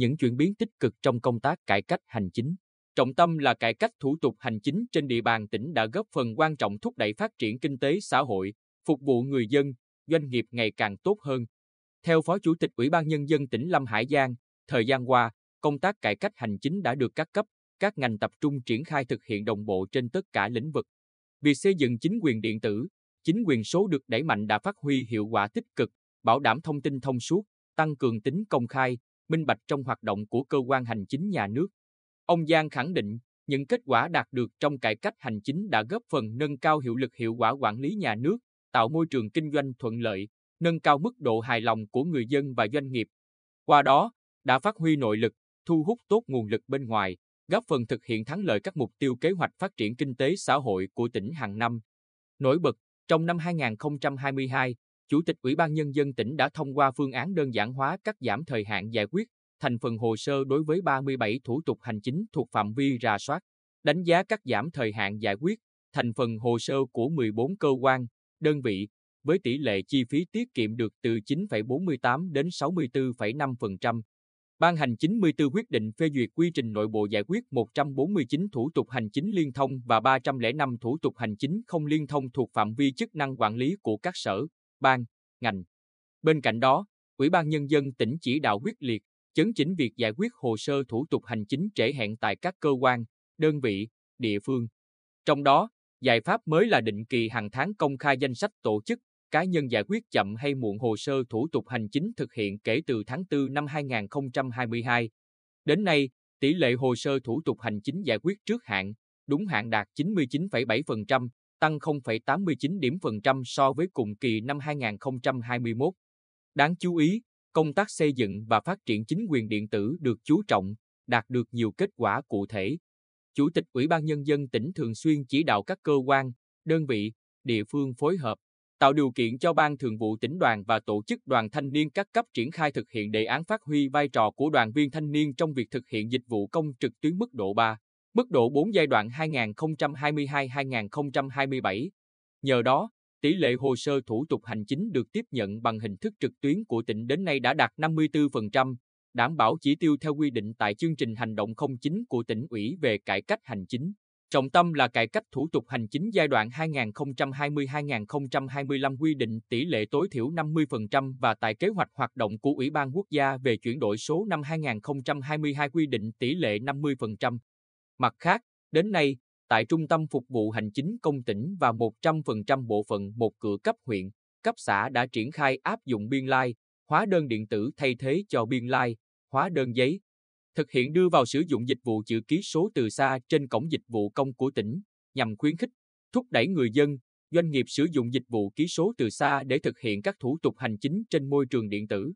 những chuyển biến tích cực trong công tác cải cách hành chính. Trọng tâm là cải cách thủ tục hành chính trên địa bàn tỉnh đã góp phần quan trọng thúc đẩy phát triển kinh tế xã hội, phục vụ người dân, doanh nghiệp ngày càng tốt hơn. Theo Phó Chủ tịch Ủy ban Nhân dân tỉnh Lâm Hải Giang, thời gian qua, công tác cải cách hành chính đã được các cấp, các ngành tập trung triển khai thực hiện đồng bộ trên tất cả lĩnh vực. Việc xây dựng chính quyền điện tử, chính quyền số được đẩy mạnh đã phát huy hiệu quả tích cực, bảo đảm thông tin thông suốt, tăng cường tính công khai, minh bạch trong hoạt động của cơ quan hành chính nhà nước. Ông Giang khẳng định, những kết quả đạt được trong cải cách hành chính đã góp phần nâng cao hiệu lực hiệu quả quản lý nhà nước, tạo môi trường kinh doanh thuận lợi, nâng cao mức độ hài lòng của người dân và doanh nghiệp. Qua đó, đã phát huy nội lực, thu hút tốt nguồn lực bên ngoài, góp phần thực hiện thắng lợi các mục tiêu kế hoạch phát triển kinh tế xã hội của tỉnh hàng năm. Nổi bật, trong năm 2022, Chủ tịch Ủy ban Nhân dân tỉnh đã thông qua phương án đơn giản hóa cắt giảm thời hạn giải quyết, thành phần hồ sơ đối với 37 thủ tục hành chính thuộc phạm vi rà soát, đánh giá cắt giảm thời hạn giải quyết, thành phần hồ sơ của 14 cơ quan, đơn vị, với tỷ lệ chi phí tiết kiệm được từ 9,48 đến 64,5%. Ban hành 94 quyết định phê duyệt quy trình nội bộ giải quyết 149 thủ tục hành chính liên thông và 305 thủ tục hành chính không liên thông thuộc phạm vi chức năng quản lý của các sở, ban, ngành. Bên cạnh đó, Ủy ban Nhân dân tỉnh chỉ đạo quyết liệt, chấn chỉnh việc giải quyết hồ sơ thủ tục hành chính trễ hẹn tại các cơ quan, đơn vị, địa phương. Trong đó, giải pháp mới là định kỳ hàng tháng công khai danh sách tổ chức, cá nhân giải quyết chậm hay muộn hồ sơ thủ tục hành chính thực hiện kể từ tháng 4 năm 2022. Đến nay, tỷ lệ hồ sơ thủ tục hành chính giải quyết trước hạn, đúng hạn đạt 99,7%, tăng 0,89 điểm phần trăm so với cùng kỳ năm 2021. Đáng chú ý, công tác xây dựng và phát triển chính quyền điện tử được chú trọng, đạt được nhiều kết quả cụ thể. Chủ tịch Ủy ban Nhân dân tỉnh thường xuyên chỉ đạo các cơ quan, đơn vị, địa phương phối hợp, tạo điều kiện cho Ban Thường vụ Tỉnh đoàn và tổ chức đoàn thanh niên các cấp triển khai thực hiện đề án phát huy vai trò của đoàn viên thanh niên trong việc thực hiện dịch vụ công trực tuyến mức độ 3, mức độ 4 giai đoạn 2022-2027. Nhờ đó, tỷ lệ hồ sơ thủ tục hành chính được tiếp nhận bằng hình thức trực tuyến của tỉnh đến nay đã đạt 54%, đảm bảo chỉ tiêu theo quy định tại chương trình hành động 09 của tỉnh ủy về cải cách hành chính. Trọng tâm là cải cách thủ tục hành chính giai đoạn 2020-2025 quy định tỷ lệ tối thiểu 50% và tại kế hoạch hoạt động của Ủy ban Quốc gia về chuyển đổi số năm 2022 quy định tỷ lệ 50%. Mặt khác, đến nay, tại Trung tâm Phục vụ Hành chính Công tỉnh và 100% bộ phận một cửa cấp huyện, cấp xã đã triển khai áp dụng biên lai, hóa đơn điện tử thay thế cho biên lai, hóa đơn giấy. Thực hiện đưa vào sử dụng dịch vụ chữ ký số từ xa trên cổng dịch vụ công của tỉnh, nhằm khuyến khích, thúc đẩy người dân, doanh nghiệp sử dụng dịch vụ ký số từ xa để thực hiện các thủ tục hành chính trên môi trường điện tử.